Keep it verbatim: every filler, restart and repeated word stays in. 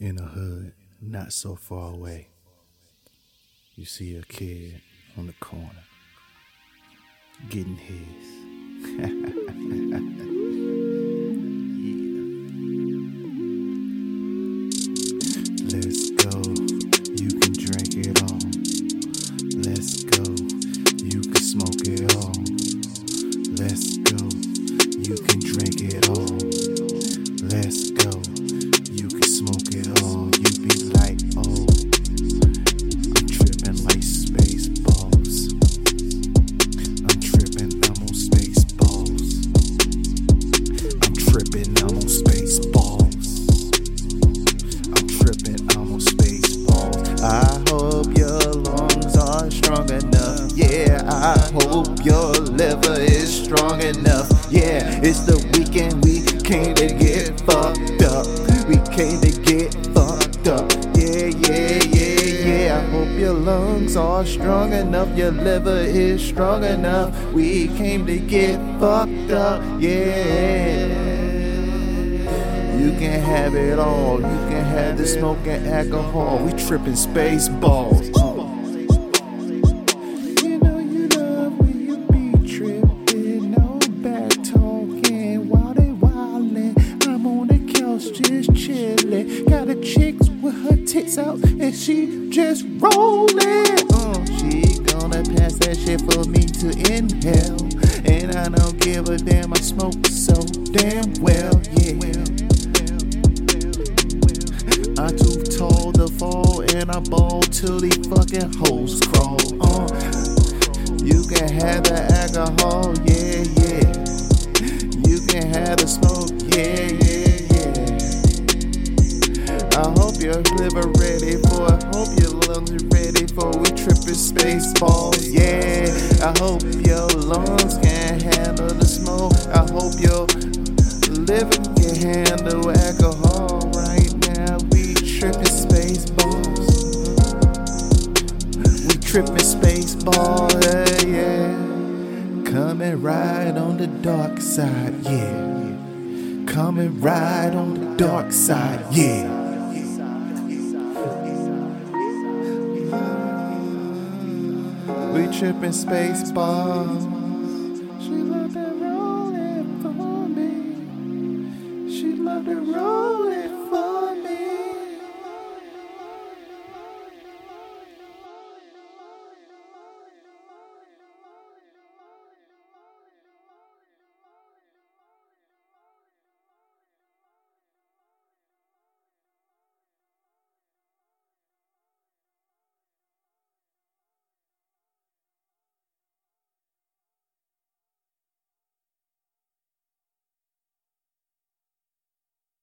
in a hood not so far away, you see a kid on the corner getting his. We came to get fucked up, yeah. You can have it all. You can have the smoke and alcohol. We trippin' space balls. You know you love when you be trippin', all back talking, wild and wildin'. I'm on the couch just chillin'. Got a chick with her tits out and she just rollin'. Uh, she gonna pass that shit for me to inhale, and I don't give a damn. I smoke so damn well, yeah. I'm too tall to fall, and I ball till the fucking hoes crawl. Uh, you can have the alcohol, yeah, yeah. You can have the smoke, yeah, yeah, yeah. I hope your liver ready for. I hope your lungs are ready for. We trippin' space balls, yeah. I hope your lungs can handle the smoke. I hope your liver can handle alcohol. Right now we trippin' space balls. We trippin' space balls, yeah, yeah. Come and ride on the dark side, yeah. Come and ride on the dark side, yeah. Trippin' space balls.